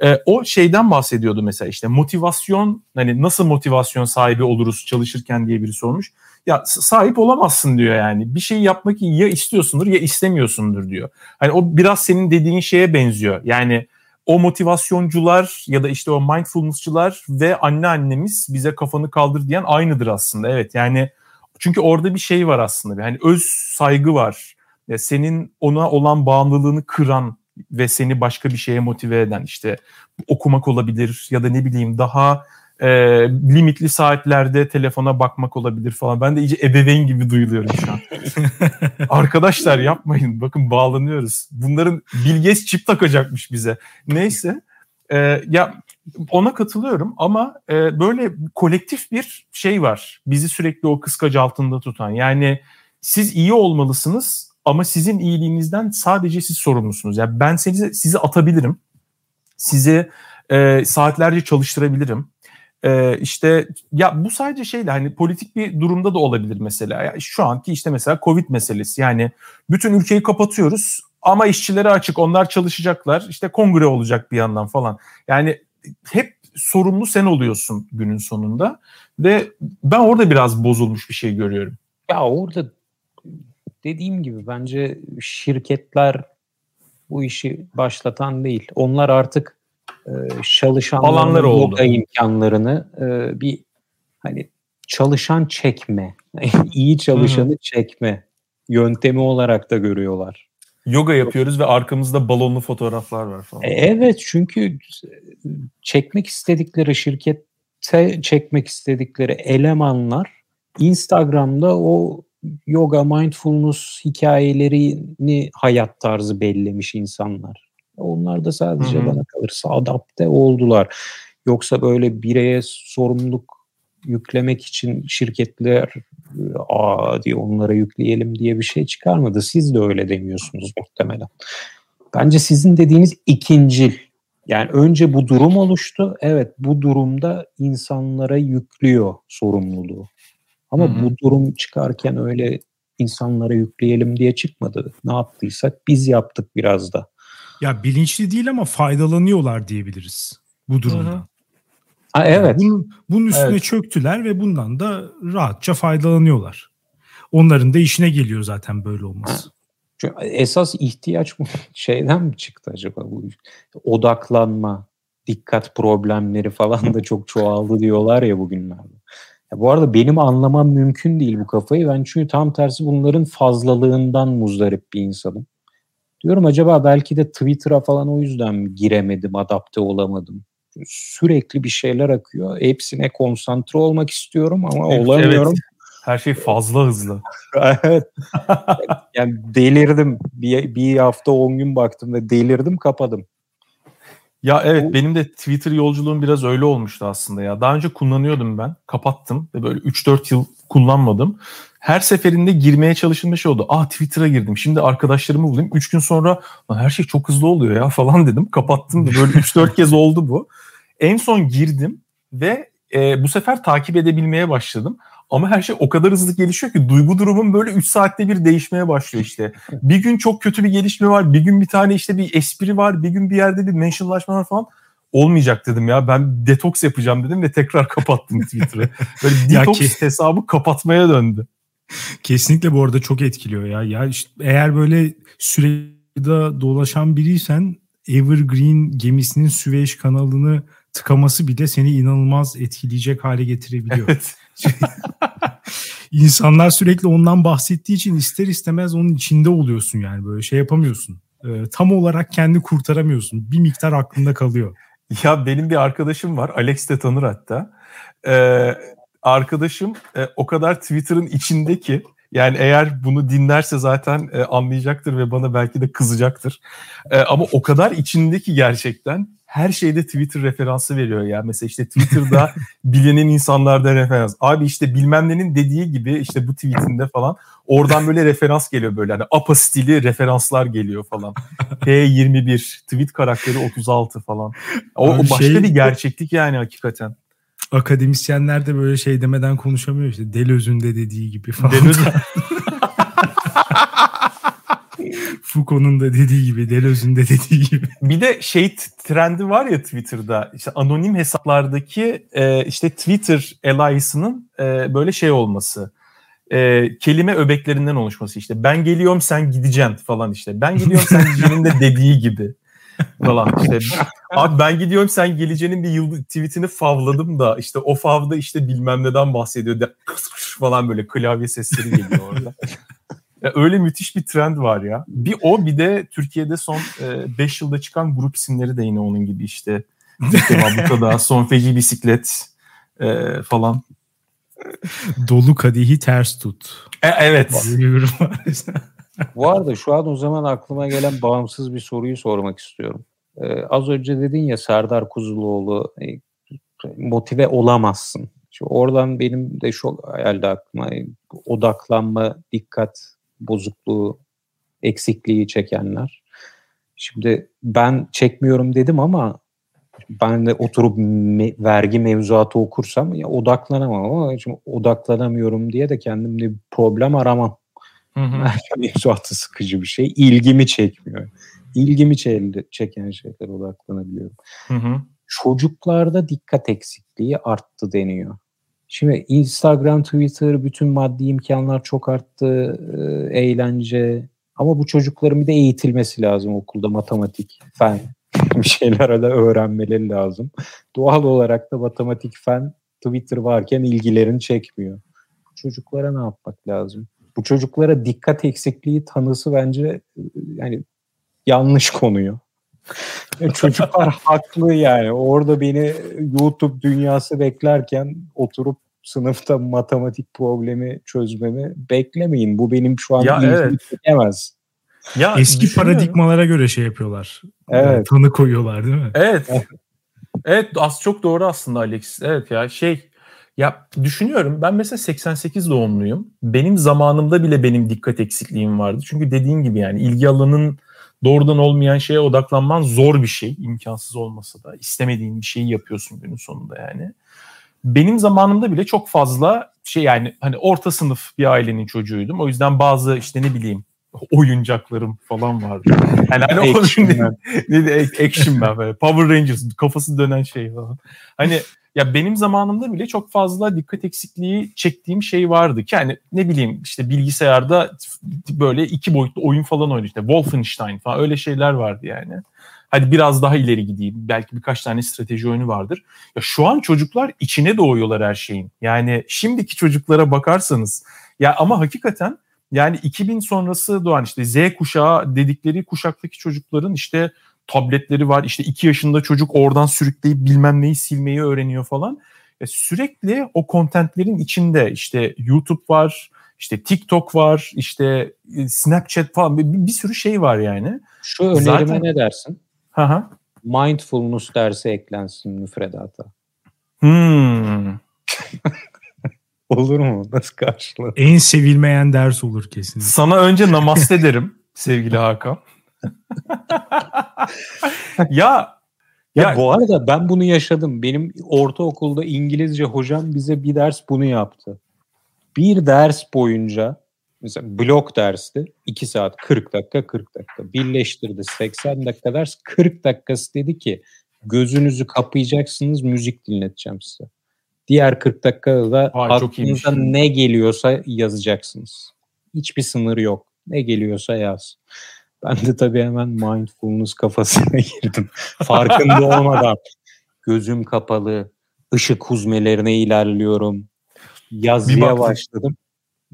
Ee, o şeyden bahsediyordu mesela işte motivasyon hani nasıl motivasyon sahibi oluruz çalışırken diye biri sormuş. Ya sahip olamazsın diyor yani bir şey yapmak ya istiyorsundur ya istemiyorsundur diyor. Hani o biraz senin dediğin şeye benziyor yani. O motivasyoncular ya da işte o mindfulnessçılar ve anneannemiz bize kafanı kaldır diyen aynıdır aslında. Evet yani çünkü orada bir şey var aslında. Yani öz saygı var. Ya senin ona olan bağımlılığını kıran ve seni başka bir şeye motive eden işte okumak olabilir ya da ne bileyim daha e, limitli saatlerde telefona bakmak olabilir falan. Ben de iyice ebeveyn gibi duyuluyorum şu an. Arkadaşlar yapmayın. Bakın bağlanıyoruz. Bunların bilgeç çip takacakmış bize. Neyse. E, ya ona katılıyorum ama e, böyle kolektif bir şey var. Bizi sürekli o kıskaç altında tutan. Yani siz iyi olmalısınız ama sizin iyiliğinizden sadece siz sorumlusunuz. Yani ben sizi, sizi atabilirim. Sizi e, saatlerce çalıştırabilirim. Ee, işte ya bu sadece şeyle hani politik bir durumda da olabilir mesela. Ya şu anki işte mesela Covid meselesi yani bütün ülkeyi kapatıyoruz ama işçilere açık onlar çalışacaklar işte kongre olacak bir yandan falan. Yani hep sorumlu sen oluyorsun günün sonunda ve ben orada biraz bozulmuş bir şey görüyorum. Ya orada dediğim gibi bence şirketler bu işi başlatan değil. Onlar artık çalışanların yoga imkanlarını e, bir hani çalışan çekme, iyi çalışanı çekme yöntemi olarak da görüyorlar. Yoga yapıyoruz ve arkamızda balonlu fotoğraflar var falan. Evet çünkü çekmek istedikleri şirkette çekmek istedikleri elemanlar Instagram'da o yoga mindfulness hikayelerini hayat tarzı bellemiş insanlar. Onlar da sadece Hı-hı. bana kalırsa adapte oldular. Yoksa böyle bireye sorumluluk yüklemek için şirketler aa diye onlara yükleyelim diye bir şey çıkarmadı. Siz de öyle demiyorsunuz muhtemelen. Bence sizin dediğiniz ikincil. Yani önce bu durum oluştu. Evet, bu durumda insanlara yüklüyor sorumluluğu. Ama Hı-hı. bu durum çıkarken öyle insanlara yükleyelim diye çıkmadı. Ne yaptıysak biz yaptık biraz da. Ya bilinçli değil ama faydalanıyorlar diyebiliriz bu durumda. Hı-hı. Ha, evet. Bunun, bunun üstüne evet. çöktüler ve bundan da rahatça faydalanıyorlar. Onların da işine geliyor zaten böyle olması. Ha. Esas ihtiyaç şeyden mi çıktı acaba? Bu odaklanma, dikkat problemleri falan da çok çoğaldı diyorlar ya bugünlerde. Ya bu arada benim anlamam mümkün değil bu kafayı. Ben çünkü tam tersi bunların fazlalığından muzdarip bir insanım. Diyorum acaba belki de Twitter'a falan o yüzden giremedim, adapte olamadım. Sürekli bir şeyler akıyor. Hepsine konsantre olmak istiyorum ama evet, olamıyorum. Evet. Her şey fazla hızlı. Evet. Yani delirdim. Bir, bir hafta on gün baktım ve delirdim, kapadım. Ya evet, o... benim de Twitter yolculuğum biraz öyle olmuştu aslında ya. Daha önce kullanıyordum ben. Kapattım ve böyle üç dört yıl kullanmadım. Her seferinde girmeye çalıştığımda şey oldu. Ah, Twitter'a girdim. Şimdi arkadaşlarımı bulayım. üç gün sonra her şey çok hızlı oluyor ya falan dedim. Kapattım da böyle üç dört kez oldu bu. En son girdim ve e, bu sefer takip edebilmeye başladım. Ama her şey o kadar hızlı gelişiyor ki duygu durumum böyle üç saatte bir değişmeye başlıyor işte. Bir gün çok kötü bir gelişme var. Bir gün bir tane işte bir espri var. Bir gün bir yerde bir mentionlaşma var falan. Olmayacak dedim ya, ben detoks yapacağım dedim ve tekrar kapattım Twitter'ı. Böyle detoks ki... hesabı kapatmaya döndü. Kesinlikle bu arada çok etkiliyor ya. Ya işte eğer böyle sürekli dolaşan biriysen Evergreen gemisinin Süveyş kanalını tıkaması bile seni inanılmaz etkileyecek hale getirebiliyor. Evet. İnsanlar sürekli ondan bahsettiği için ister istemez onun içinde oluyorsun yani, böyle şey yapamıyorsun. Ee, tam olarak kendini kurtaramıyorsun. Bir miktar aklında kalıyor. Ya benim bir arkadaşım var. Alex de tanır hatta. Ee, arkadaşım e, o kadar Twitter'ın içindeki, yani eğer bunu dinlerse zaten e, anlayacaktır ve bana belki de kızacaktır. E, ama o kadar içindeki gerçekten her şeyde Twitter referansı veriyor ya. Mesela işte Twitter'da bilinen insanlarda referans. Abi işte bilmem nenin dediği gibi işte bu tweetinde falan. Oradan böyle referans geliyor böyle. Hani APA stili referanslar geliyor falan. P yirmi bir, tweet karakteri otuz altı falan. O, o başka şey... bir gerçeklik yani hakikaten. Akademisyenler de böyle şey demeden konuşamıyor işte. Delöz'ün de dediği gibi falan. Delöz... Foucault'un da dediği gibi, Delöz'ün de dediği gibi. Bir de şey trendi var ya Twitter'da. İşte anonim hesaplardaki e, işte Twitter alliance'ının e, böyle şey olması. E, kelime öbeklerinden oluşması işte. Ben geliyorum sen gideceksin falan işte. Ben geliyorum sen gideceğinin de dediği gibi. Falan işte. Abi ben gidiyorum sen geleceğinin bir yıl tweetini favladım da işte o favda işte bilmem neden bahsediyor de, falan böyle klavye sesleri geliyor orada. Ya öyle müthiş bir trend var ya. Bir o, bir de Türkiye'de son beş e, yılda çıkan grup isimleri de yine onun gibi işte. Mabuka'da son feci bisiklet e, falan. Dolu kadihi ters tut. E, evet. Bu arada şu an o zaman aklıma gelen bağımsız bir soruyu sormak istiyorum. Ee, az önce dedin ya Serdar Kuzuloğlu e, motive olamazsın. Şimdi oradan benim de şu hayalde aklıma e, odaklanma, dikkat bozukluğu, eksikliği çekenler. Şimdi ben çekmiyorum dedim ama ben de oturup me- vergi mevzuatı okursam ya odaklanamam, ama şimdi odaklanamıyorum diye de kendimde bir problem aramam. Mevzuatı sıkıcı bir şey. İlgimi çekmiyor. İlgimi çeken şeylere odaklanabiliyorum. Hı hı. Çocuklarda dikkat eksikliği arttı deniyor. Şimdi Instagram, Twitter, bütün maddi imkanlar çok arttı. Eğlence. Ama bu çocukların bir de eğitilmesi lazım okulda. Matematik, fen bir şeyler öğrenmeleri lazım. Doğal olarak da matematik, fen, Twitter varken ilgilerini çekmiyor. Çocuklara ne yapmak lazım? Bu çocuklara dikkat eksikliği tanısı bence yani yanlış konuyor. Çocuklar haklı yani. Orada beni YouTube dünyası beklerken oturup sınıfta matematik problemi çözmemi beklemeyin. Bu benim şu an ilgimi evet. çekemez. Ya eski paradigmalara göre şey yapıyorlar. Evet. Yani tanı koyuyorlar değil mi? Evet. Evet, az çok doğru aslında Alex. Evet ya şey... Ya düşünüyorum, ben mesela seksen sekiz doğumluyum. Benim zamanımda bile benim dikkat eksikliğim vardı. Çünkü dediğin gibi yani ilgi alanının doğrudan olmayan şeye odaklanman zor bir şey. İmkansız olmasa da istemediğin bir şeyi yapıyorsun günün sonunda yani. Benim zamanımda bile çok fazla şey yani hani orta sınıf bir ailenin çocuğuydum. O yüzden bazı işte ne bileyim oyuncaklarım falan vardı. Yani hani action, action ben, Power Rangers kafası dönen şey falan. Hani ya benim zamanımda bile çok fazla dikkat eksikliği çektiğim şey vardı ki yani ne bileyim işte bilgisayarda böyle iki boyutlu oyun falan oynadı işte Wolfenstein falan öyle şeyler vardı yani. Hadi biraz daha ileri gideyim. Belki birkaç tane strateji oyunu vardır. Ya şu an çocuklar içine doğuyorlar her şeyin. Yani şimdiki çocuklara bakarsanız ya ama hakikaten yani iki bin sonrası doğan işte Z kuşağı dedikleri kuşaktaki çocukların işte tabletleri var. İşte iki yaşında çocuk oradan sürükleyip bilmem neyi silmeyi öğreniyor falan. Ya sürekli o kontentlerin içinde işte YouTube var, işte TikTok var, işte Snapchat falan bir, bir sürü şey var yani. Şu önerime zaten... ne dersin? Aha. Mindfulness dersi eklensin müfredata. Hmm. Olur mu? Nasıl karşılığı? En sevilmeyen ders olur kesin. Sana önce namaste derim sevgili Hakan. ya, ya, ya bu arada ben bunu yaşadım. Benim ortaokulda İngilizce hocam bize bir ders bunu yaptı. Bir ders boyunca mesela blok dersi iki saat kırk dakika kırk dakika birleştirdi seksen dakika ders kırk dakikası dedi ki gözünüzü kapayacaksınız müzik dinleteceğim size. Diğer kırk dakikada da Aa, aklınıza ne geliyorsa yazacaksınız. Hiçbir sınır yok. Ne geliyorsa yaz. Ben de tabii hemen mindfulness kafasına girdim. Farkında olmadan gözüm kapalı, ışık huzmelerine ilerliyorum. Yazıya başladım.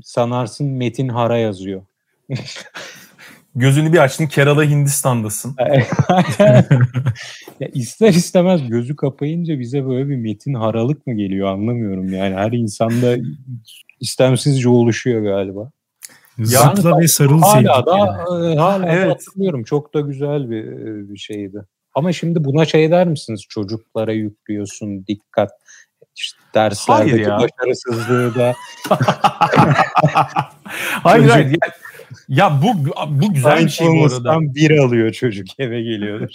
Sanarsın Metin Hara yazıyor. Gözünü bir açtın Kerala Hindistan'dasın. Ya ister istemez gözü kapayınca bize böyle bir Metin Haralık mı geliyor anlamıyorum yani. Her insanda istemsizce oluşuyor galiba. Zıpla yani, ve sarıl sevdik. Hala da yani. Hala evet. Hatırlıyorum. Çok da güzel bir, bir şeydi. Ama şimdi buna şey der misiniz? Çocuklara yüklüyorsun dikkat. İşte derslerdeki başarısızlığı da. Hayır hayır. Ya, ya bu bu güzel bir şey bu arada. Bir alıyor çocuk eve geliyor.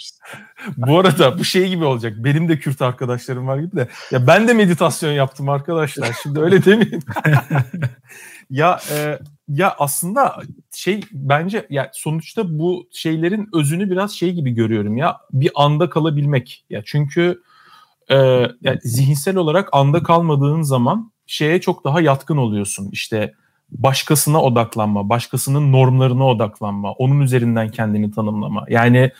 Bu arada bu şey gibi olacak. Benim de Kürt arkadaşlarım var gibi de. Ya ben de meditasyon yaptım arkadaşlar. Şimdi öyle demeyeyim. ya e, ya aslında şey bence ya sonuçta bu şeylerin özünü biraz şey gibi görüyorum ya. Bir anda kalabilmek. Ya çünkü Ee, yani zihinsel olarak anda kalmadığın zaman şeye çok daha yatkın oluyorsun. İşte başkasına odaklanma, başkasının normlarına odaklanma, onun üzerinden kendini tanımlama. Yani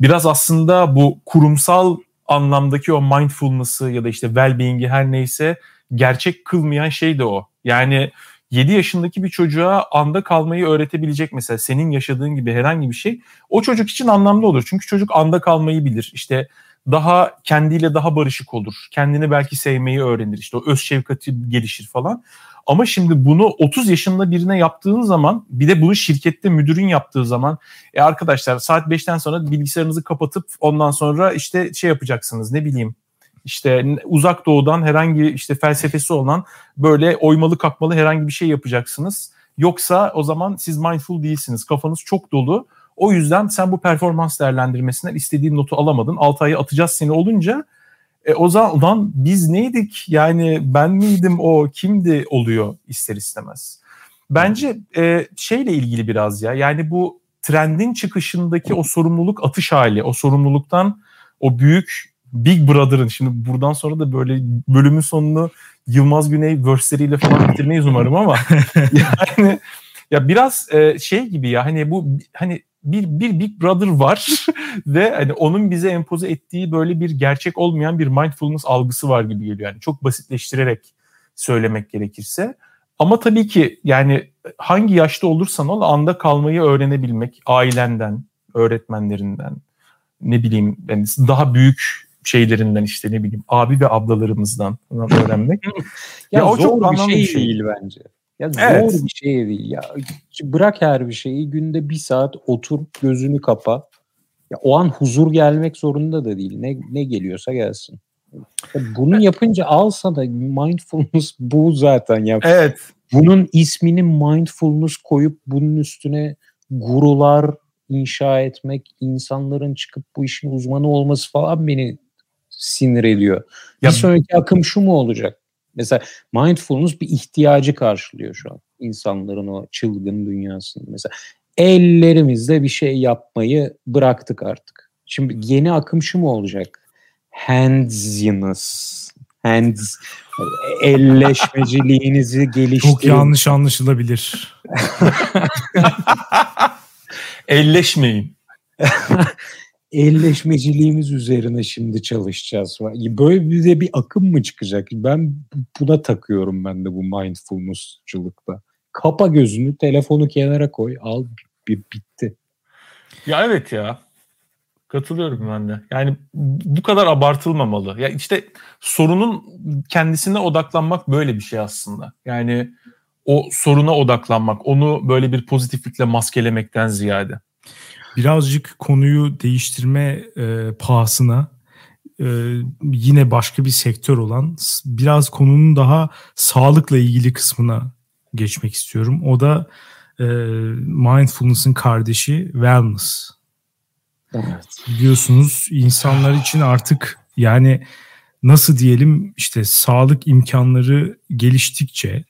biraz aslında bu kurumsal anlamdaki o mindfulness'ı ya da işte well-being'i her neyse gerçek kılmayan şey de o. Yani yedi yaşındaki bir çocuğa anda kalmayı öğretebilecek mesela senin yaşadığın gibi herhangi bir şey o çocuk için anlamlı olur. Çünkü çocuk anda kalmayı bilir. İşte daha kendiyle daha barışık olur. Kendini belki sevmeyi öğrenir. İşte o öz şefkati gelişir falan. Ama şimdi bunu otuz yaşında birine yaptığın zaman bir de bunu şirkette müdürün yaptığı zaman e arkadaşlar saat beşten sonra bilgisayarınızı kapatıp ondan sonra işte şey yapacaksınız ne bileyim işte uzak doğudan herhangi işte felsefesi olan böyle oymalı kakmalı herhangi bir şey yapacaksınız. Yoksa o zaman siz mindful değilsiniz. Kafanız çok dolu. O yüzden sen bu performans değerlendirmesinden istediğin notu alamadın. altı ayı atacağız seni olunca e, o zaman biz neydik? Yani ben miydim o? Kimdi? Oluyor ister istemez. Bence e, şeyle ilgili biraz ya. Yani bu trendin çıkışındaki o sorumluluk atış hali. O sorumluluktan o büyük Big Brother'ın. Şimdi buradan sonra da böyle bölümün sonunu Yılmaz Güney versleriyle falan bitirmeyiz umarım ama. Yani ya biraz e, şey gibi ya hani bu hani Bir, bir Big Brother var ve hani onun bize empoze ettiği böyle bir gerçek olmayan bir mindfulness algısı var gibi geliyor. Yani çok basitleştirerek söylemek gerekirse. Ama tabii ki yani hangi yaşta olursan ol anda kalmayı öğrenebilmek ailenden, öğretmenlerinden, ne bileyim yani daha büyük şeylerinden işte ne bileyim abi ve ablalarımızdan öğrenmek. ya, ya o çok anlamlı bir şey değil bence. Ya zor evet. Bir şey değil ya. Bırak her bir şeyi günde bir saat otur gözünü kapa. Ya o an huzur gelmek zorunda da değil. Ne ne geliyorsa gelsin. Bunu yapınca alsa da mindfulness bu zaten. Ya. Evet. Bunun ismini mindfulness koyup bunun üstüne gurular inşa etmek, insanların çıkıp bu işin uzmanı olması falan beni sinir ediyor. Bir sonraki akım şu mu olacak? Mesela mindfulness bir ihtiyacı karşılıyor şu an. İnsanların o çılgın dünyasını. Mesela ellerimizle bir şey yapmayı bıraktık artık. Şimdi yeni akım şu mu olacak? Handsiness. Hands, elleşmeciliğinizi geliştirin. Çok yanlış anlaşılabilir. Elleşmeyin. Elleşmeciliğimiz üzerine şimdi çalışacağız. Böyle bir de bir akım mı çıkacak? Ben buna takıyorum, ben de bu mindfulness'çılıkta. Kapa gözünü, telefonu kenara koy, al, bitti. Ya evet ya. Katılıyorum ben de. Yani bu kadar abartılmamalı. Ya işte sorunun kendisine odaklanmak böyle bir şey aslında. Yani o soruna odaklanmak, onu böyle bir pozitiflikle maskelemekten ziyade. Birazcık konuyu değiştirme e, pahasına e, yine başka bir sektör olan biraz konunun daha sağlıkla ilgili kısmına geçmek istiyorum. O da e, mindfulness'ın kardeşi wellness. Evet. Biliyorsunuz insanlar için artık yani nasıl diyelim işte sağlık imkanları geliştikçe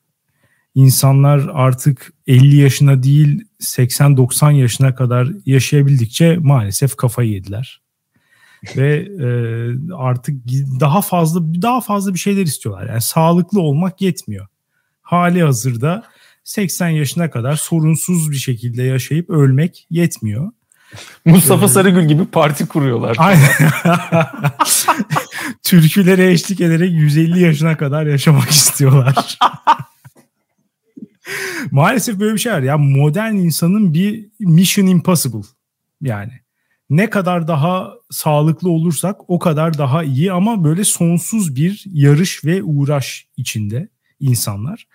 insanlar artık elli yaşına değil seksen doksan yaşına kadar yaşayabildikçe maalesef kafayı yediler. Ve e, artık daha fazla daha fazla bir şeyler istiyorlar. Yani sağlıklı olmak yetmiyor. Hali hazırda seksen yaşına kadar sorunsuz bir şekilde yaşayıp ölmek yetmiyor. Mustafa Sarıgül gibi parti kuruyorlar. Aynen. Türkülere eşlik ederek yüz elli yaşına kadar yaşamak istiyorlar. Maalesef böyle bir şey var. Ya modern insanın bir mission impossible. Yani ne kadar daha sağlıklı olursak o kadar daha iyi ama böyle sonsuz bir yarış ve uğraş içinde insanlar.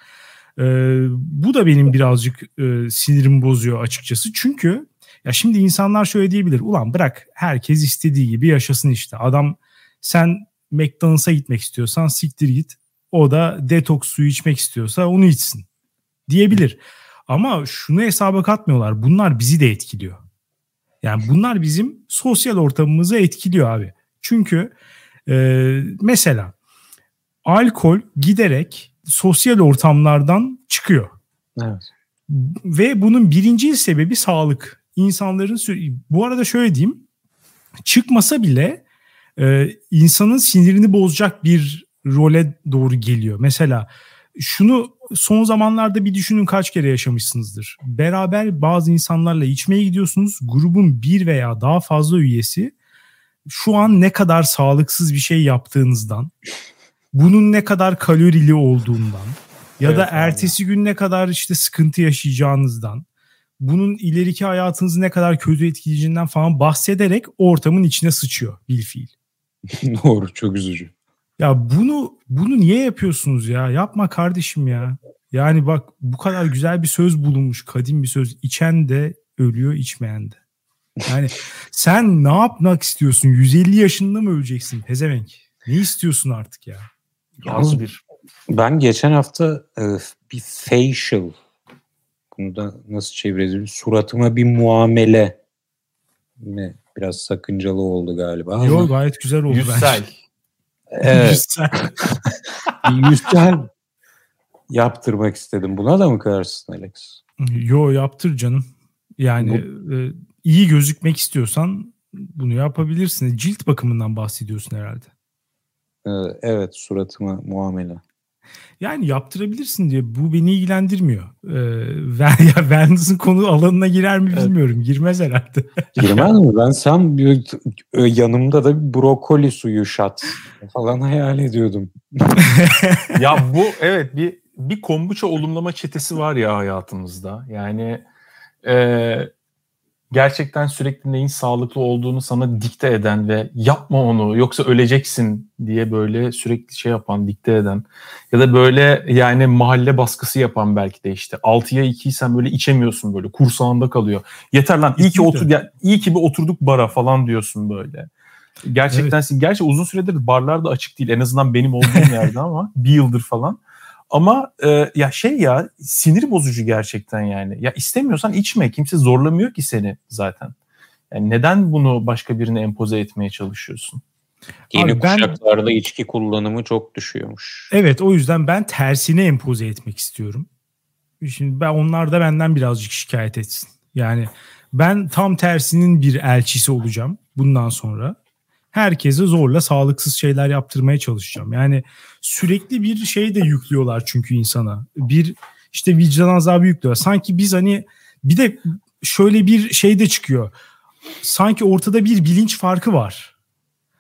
Ee, bu da benim birazcık e, sinirimi bozuyor açıkçası. Çünkü ya şimdi insanlar şöyle diyebilir. Ulan bırak herkes istediği gibi yaşasın işte. Adam sen McDonald's'a gitmek istiyorsan siktir git. O da detoks suyu içmek istiyorsa onu içsin diyebilir. Ama şunu hesaba katmıyorlar. Bunlar bizi de etkiliyor. Yani bunlar bizim sosyal ortamımızı etkiliyor abi. Çünkü e, mesela alkol giderek sosyal ortamlardan çıkıyor. Evet. Ve bunun birinci sebebi sağlık. İnsanların, bu arada şöyle diyeyim, çıkmasa bile e, insanın sinirini bozacak bir role doğru geliyor. Mesela şunu son zamanlarda bir düşünün, kaç kere yaşamışsınızdır. Beraber bazı insanlarla içmeye gidiyorsunuz. Grubun bir veya daha fazla üyesi şu an ne kadar sağlıksız bir şey yaptığınızdan, bunun ne kadar kalorili olduğundan ya da evet, ertesi gün ne kadar işte sıkıntı yaşayacağınızdan, bunun ileriki hayatınızı ne kadar kötü etkileyeceğinden falan bahsederek ortamın içine sıçıyor bilfiil. Doğru, çok üzücü. Ya bunu bunu niye yapıyorsunuz ya? Yapma kardeşim ya. Yani bak bu kadar güzel bir söz bulunmuş, kadim bir söz. İçen de ölüyor, içmeyen de. Yani sen ne yapmak istiyorsun? yüz elli yaşında mı öleceksin pezevenk? Ne istiyorsun artık ya? Yalnız bir. Ben geçen hafta e, bir facial, bunu da nasıl çevirelim? Suratıma bir muamele mi? Biraz sakıncalı oldu galiba. Yok, gayet güzel oldu bence. Yüzsel. Evet. Yüzsel. Yüzsel yaptırmak istedim. Buna da mı kararsın Alex? Yo, yaptır canım. Yani bu... e, iyi gözükmek istiyorsan bunu yapabilirsin. Cilt bakımından bahsediyorsun herhalde. Ee, evet, suratıma muamele. Yani yaptırabilirsin diye, bu beni ilgilendirmiyor. Ee, Wellness'ın konu alanına girer mi bilmiyorum. Evet. Girmez herhalde. Girmez mi? Ben sen yanımda da brokoli suyu şat falan hayal ediyordum. Ya bu evet bir bir kombuça olumlama çetesi var ya hayatımızda. Yani e, gerçekten sürekli neyin sağlıklı olduğunu sana dikte eden ve yapma onu yoksa öleceksin diye böyle sürekli şey yapan, dikte eden ya da böyle yani mahalle baskısı yapan, belki de işte altıya ikiysen böyle içemiyorsun, böyle kursağında kalıyor. Yeter lan, iyi ki otur, iyi ki bir oturduk bara falan diyorsun böyle. Gerçekten evet. Gerçi uzun süredir barlar da açık değil. En azından benim olduğum yerde ama bir yıldır falan. Ama e, ya şey ya sinir bozucu gerçekten yani. Ya istemiyorsan içme. Kimse zorlamıyor ki seni zaten. Yani neden bunu başka birine empoze etmeye çalışıyorsun? Yeni abi kuşaklarda ben, içki kullanımı çok düşüyormuş. Evet, o yüzden ben tersine empoze etmek istiyorum. Şimdi ben onlar da benden birazcık şikayet etsin. Yani ben tam tersinin bir elçisi olacağım bundan sonra. Herkese zorla sağlıksız şeyler yaptırmaya çalışacağım. Yani sürekli bir şey de yüklüyorlar çünkü insana. Bir işte vicdan azabı yüklüyorlar. Sanki biz hani bir de şöyle bir şey de çıkıyor. Sanki ortada bir bilinç farkı var.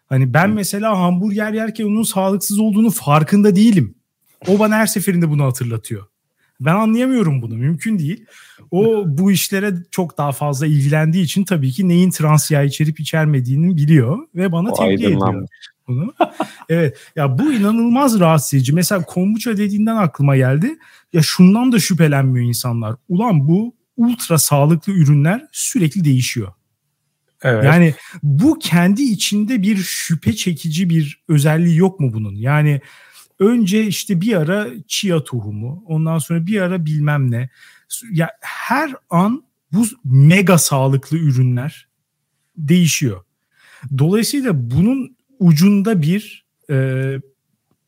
Hani ben mesela hamburger yerken onun sağlıksız olduğunu farkında değilim. O bana her seferinde bunu hatırlatıyor. Ben anlayamıyorum bunu. Mümkün değil. O bu işlere çok daha fazla ilgilendiği için tabii ki neyin trans yağ içerip içermediğini biliyor ve bana tepki ediyor bunu. Evet. Ya bu inanılmaz rahatsız edici. Mesela kombuça dediğinden aklıma geldi. Ya şundan da şüphelenmiyor insanlar. Ulan bu ultra sağlıklı ürünler sürekli değişiyor. Evet. Yani bu kendi içinde bir şüphe çekici bir özelliği yok mu bunun? Yani önce işte bir ara chia tohumu, ondan sonra bir ara bilmem ne. Ya her an bu mega sağlıklı ürünler değişiyor. Dolayısıyla bunun ucunda bir e,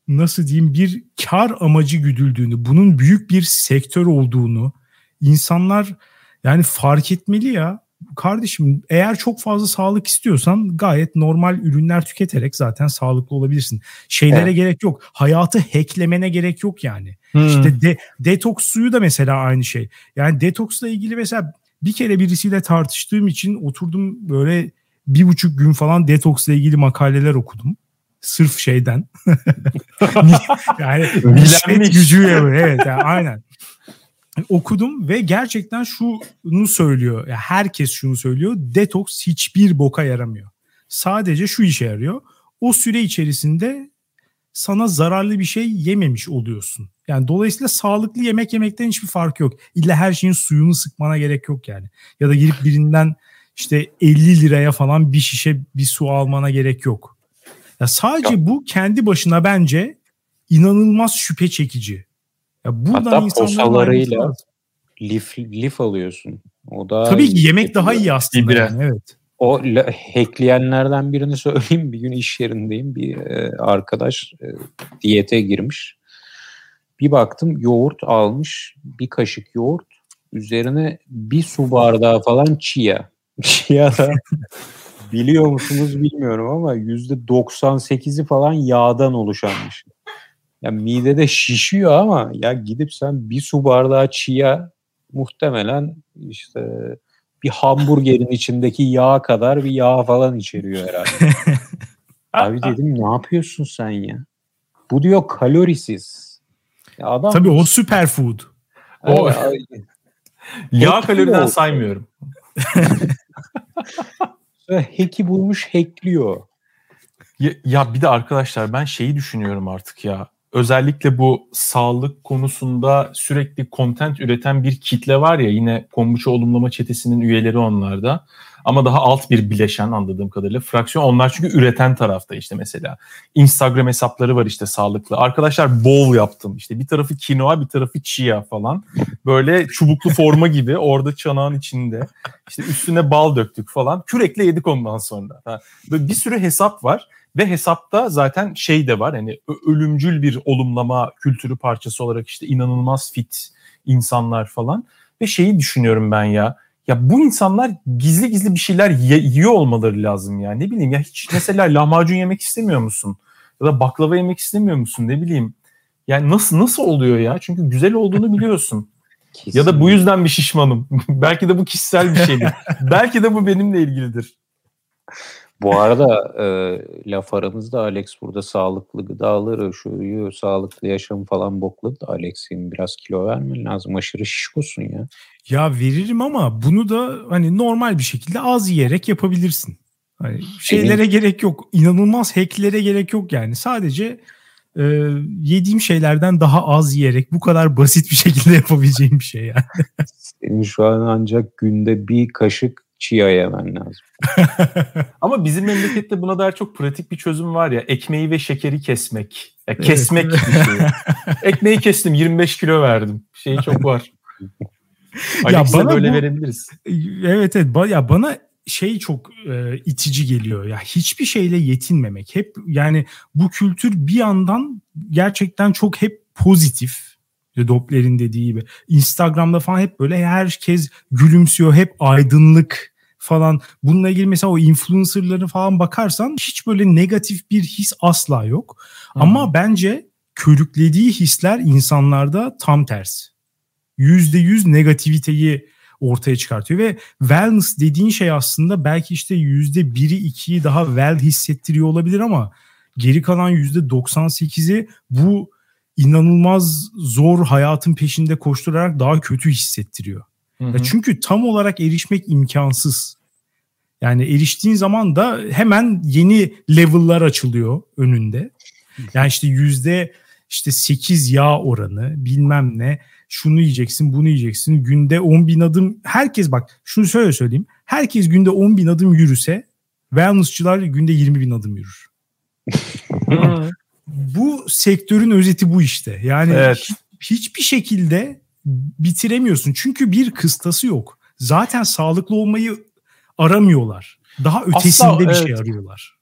nasıl diyeyim bir kar amacı güdüldüğünü, bunun büyük bir sektör olduğunu insanlar yani fark etmeli ya. Kardeşim eğer çok fazla sağlık istiyorsan gayet normal ürünler tüketerek zaten sağlıklı olabilirsin. Şeylere evet. gerek yok. Hayatı hacklemene gerek yok yani. Hmm. İşte de, detoks suyu da mesela aynı şey. Yani detoksla ilgili mesela bir kere birisiyle tartıştığım için oturdum böyle bir buçuk gün falan detoksla ilgili makaleler okudum. Sırf şeyden. Yani bilenme gücü ya. Evet yani, aynen. Okudum ve gerçekten şunu söylüyor. Yani herkes şunu söylüyor. Detoks hiçbir boka yaramıyor. Sadece şu işe yarıyor. O süre içerisinde sana zararlı bir şey yememiş oluyorsun. Yani dolayısıyla sağlıklı yemek yemekten hiçbir fark yok. İlla her şeyin suyunu sıkmana gerek yok yani. Ya da girip birinden işte elli liraya falan bir şişe bir su almana gerek yok. Ya sadece ya. Bu kendi başına bence inanılmaz şüphe çekici. Ya hatta posalarıyla lif, lif alıyorsun. O da tabii ki yemek yapıyor. Daha iyi aslında. Yani, evet. O hackleyenlerden birini söyleyeyim. Bir gün iş yerindeyim. Bir e, arkadaş e, diyete girmiş. Bir baktım yoğurt almış. Bir kaşık yoğurt. Üzerine bir su bardağı falan chia. Chia da biliyor musunuz bilmiyorum ama yüzde doksan sekizi falan yağdan oluşanmış. Ya midede şişiyor ama ya gidip sen bir su bardağı chia muhtemelen işte bir hamburgerin içindeki yağ kadar bir yağ falan içeriyor herhalde. Abi dedim ne yapıyorsun sen ya? Bu diyor kalorisiz. Ya adam, tabii o superfood. O yağ kaloriden saymıyorum. Hack'i bulmuş, hackliyor. Ya, ya bir de arkadaşlar ben şeyi düşünüyorum artık ya. Özellikle bu sağlık konusunda sürekli content üreten bir kitle var ya, yine kombuça olumlama çetesinin üyeleri onlarda. Ama daha alt bir bileşen anladığım kadarıyla. Fraksiyon onlar çünkü üreten tarafta işte mesela. Instagram hesapları var işte sağlıklı. Arkadaşlar bol yaptım işte bir tarafı kinoa bir tarafı chia falan. Böyle çubuklu forma gibi orada çanağın içinde. İşte üstüne bal döktük falan. Kürekle yedik ondan sonra. Böyle bir sürü hesap var. Ve hesapta zaten şey de var hani ölümcül bir olumlama kültürü parçası olarak işte inanılmaz fit insanlar falan. Ve şeyi düşünüyorum ben ya. Ya bu insanlar gizli gizli bir şeyler yiyor olmaları lazım ya. Ne bileyim ya hiç mesela lahmacun yemek istemiyor musun? Ya da baklava yemek istemiyor musun? Ne bileyim. Yani nasıl nasıl oluyor ya? Çünkü güzel olduğunu biliyorsun. Kesinlikle. Ya da bu yüzden bir şişmanım. Belki de bu kişisel bir şeydir. Belki de bu benimle ilgilidir. Bu arada e, laf aramızda Alex burada sağlıklı gıdaları, şuyu, sağlıklı yaşamı falan bokladı da Alex'in biraz kilo vermen lazım. Aşırı şişkosun ya. Ya veririm ama bunu da hani normal bir şekilde az yiyerek yapabilirsin. Hani şeylere evet. gerek yok. İnanılmaz hacklere gerek yok yani. Sadece e, yediğim şeylerden daha az yiyerek bu kadar basit bir şekilde yapabileceğim bir şey yani. Senin şu an ancak günde bir kaşık chia yemen lazım. Ama bizim memlekette buna dair çok pratik bir çözüm var ya. Ekmeği ve şekeri kesmek. Ya kesmek evet. bir şey. Ekmeği kestim, yirmi beş kilo verdim. Şeyi çok var. Ya bana böyle bu, verebiliriz. Evet evet. Ya bana şey çok e, itici geliyor. Ya hiçbir şeyle yetinmemek. Hep yani bu kültür bir yandan gerçekten çok hep pozitif. Doppler'in dediği gibi. Instagram'da falan hep böyle herkes gülümsüyor. Hep aydınlık falan. Bununla ilgili mesela o influencer'ları falan bakarsan hiç böyle negatif bir his asla yok. Hmm. Ama bence körüklediği hisler insanlarda tam tersi. yüzde yüz negativiteyi ortaya çıkartıyor ve wellness dediğin şey aslında belki işte yüzde biri ikiyi daha well hissettiriyor olabilir ama geri kalan yüzde doksan sekizi bu inanılmaz zor hayatın peşinde koşturarak daha kötü hissettiriyor. Hı hı. Çünkü tam olarak erişmek imkansız. Yani eriştiğin zaman da hemen yeni level'lar açılıyor önünde. Yani işte yüzde işte sekiz yağ oranı bilmem ne. Şunu yiyeceksin, bunu yiyeceksin. Günde on bin adım. Herkes bak şunu söyle söyleyeyim. Herkes günde on bin adım yürüse wellnessçılar günde yirmi bin adım yürür. Bu sektörün özeti bu işte. Yani evet. hiç, hiçbir şekilde bitiremiyorsun. Çünkü bir kıstası yok. Zaten sağlıklı olmayı aramıyorlar. Daha ötesinde Asla, bir evet. şey arıyorlar.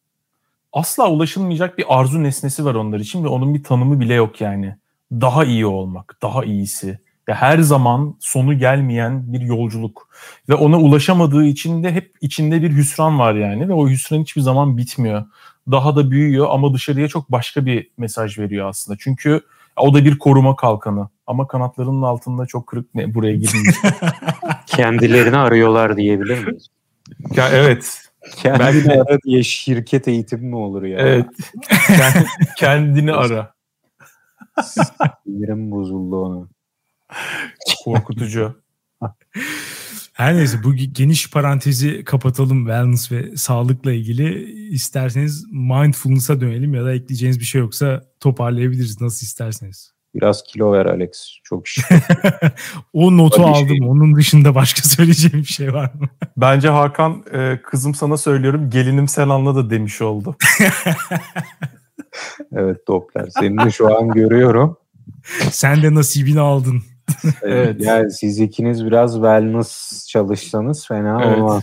Asla ulaşılmayacak bir arzu nesnesi var onlar için ve onun bir tanımı bile yok yani. Daha iyi olmak, daha iyisi. Ya her zaman sonu gelmeyen bir yolculuk ve ona ulaşamadığı için de hep içinde bir hüsran var yani ve o hüsran hiçbir zaman bitmiyor. Daha da büyüyor ama dışarıya çok başka bir mesaj veriyor aslında. Çünkü o da bir koruma kalkanı ama kanatlarının altında çok kırık ne buraya girmiş. Kendilerini arıyorlar diyebilir miyiz? Ya evet. Kendini ben... ara diye şirket eğitimi mi olur ya? Evet. Kendini ara. Yerim bozuldu ona. Korkutucu. Her neyse bu geniş parantezi kapatalım wellness ve sağlıkla ilgili. İsterseniz mindfulness'a dönelim ya da ekleyeceğiniz bir şey yoksa toparlayabiliriz nasıl isterseniz. Biraz kilo ver Alex. Çok şükür. O notu Hadi aldım. Şey... Onun dışında başka söyleyeceğim bir şey var mı? Bence Hakan e, kızım sana söylüyorum gelinim sen anla da demiş oldu. Evet Doppler. Seni de şu an görüyorum. Sen de nasibini aldın. Evet. Yani siz ikiniz biraz wellness çalışsanız fena evet. olmaz.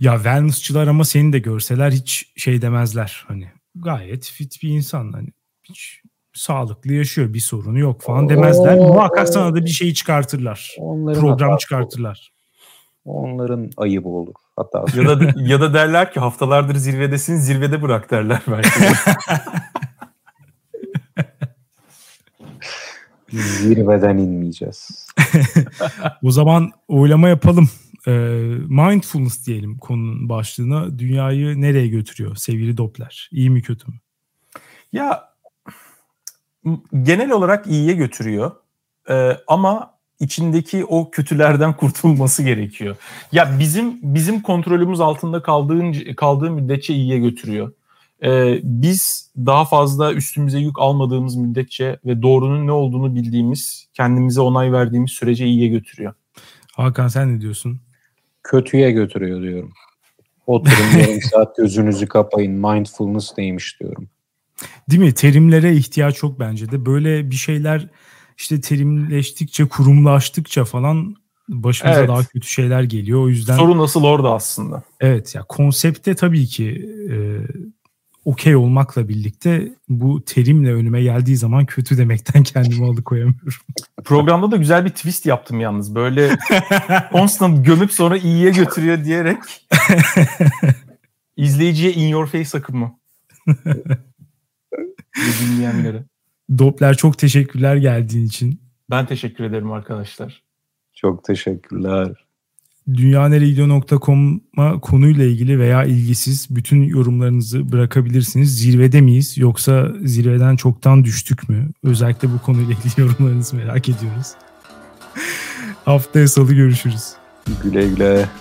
Ya wellnessçılar ama seni de görseler hiç şey demezler. Hani gayet fit bir insan. Hani hiç... sağlıklı yaşıyor bir sorunu yok falan demezler. Oo, muhakkak sana da bir şeyi çıkartırlar. Program çıkartırlar. Olur. Onların ayıbı olur. Hatta ya da ya da derler ki haftalardır zirvedesin zirvede bırak derler belki. Zirveden inmeyeceğiz. O zaman oylama yapalım. Mindfulness diyelim konunun başlığına. Dünyayı nereye götürüyor sevgili Doppler? İyi mi kötü mü? Ya genel olarak iyiye götürüyor ee, ama içindeki o kötülerden kurtulması gerekiyor. Ya bizim bizim kontrolümüz altında kaldığı, kaldığı müddetçe iyiye götürüyor. Ee, biz daha fazla üstümüze yük almadığımız müddetçe ve doğrunun ne olduğunu bildiğimiz, kendimize onay verdiğimiz sürece iyiye götürüyor. Hakan sen ne diyorsun? Kötüye götürüyor diyorum. Oturun yarım saat gözünüzü kapayın, mindfulness neymiş diyorum. Değil mi? Terimlere ihtiyaç yok bence de. Böyle bir şeyler işte terimleştikçe, kurumlaştıkça falan başımıza evet. daha kötü şeyler geliyor. O yüzden sorun nasıl orada aslında. Evet ya konsepte tabii ki e, okey olmakla birlikte bu terimle önüme geldiği zaman kötü demekten kendimi alıkoyamıyorum. Programda da güzel bir twist yaptım yalnız. Böyle constant gömüp sonra iyiye götürüyor diyerek izleyiciye in your face akımı. Dinleyenlere. Doppler çok teşekkürler geldiğin için. Ben teşekkür ederim arkadaşlar. Çok teşekkürler. dünya nereye gidiyor nokta com'a konuyla ilgili veya ilgisiz bütün yorumlarınızı bırakabilirsiniz. Zirvede miyiz yoksa zirveden çoktan düştük mü? Özellikle bu konuyla ilgili yorumlarınızı merak ediyoruz. Haftaya salı görüşürüz. Güle güle.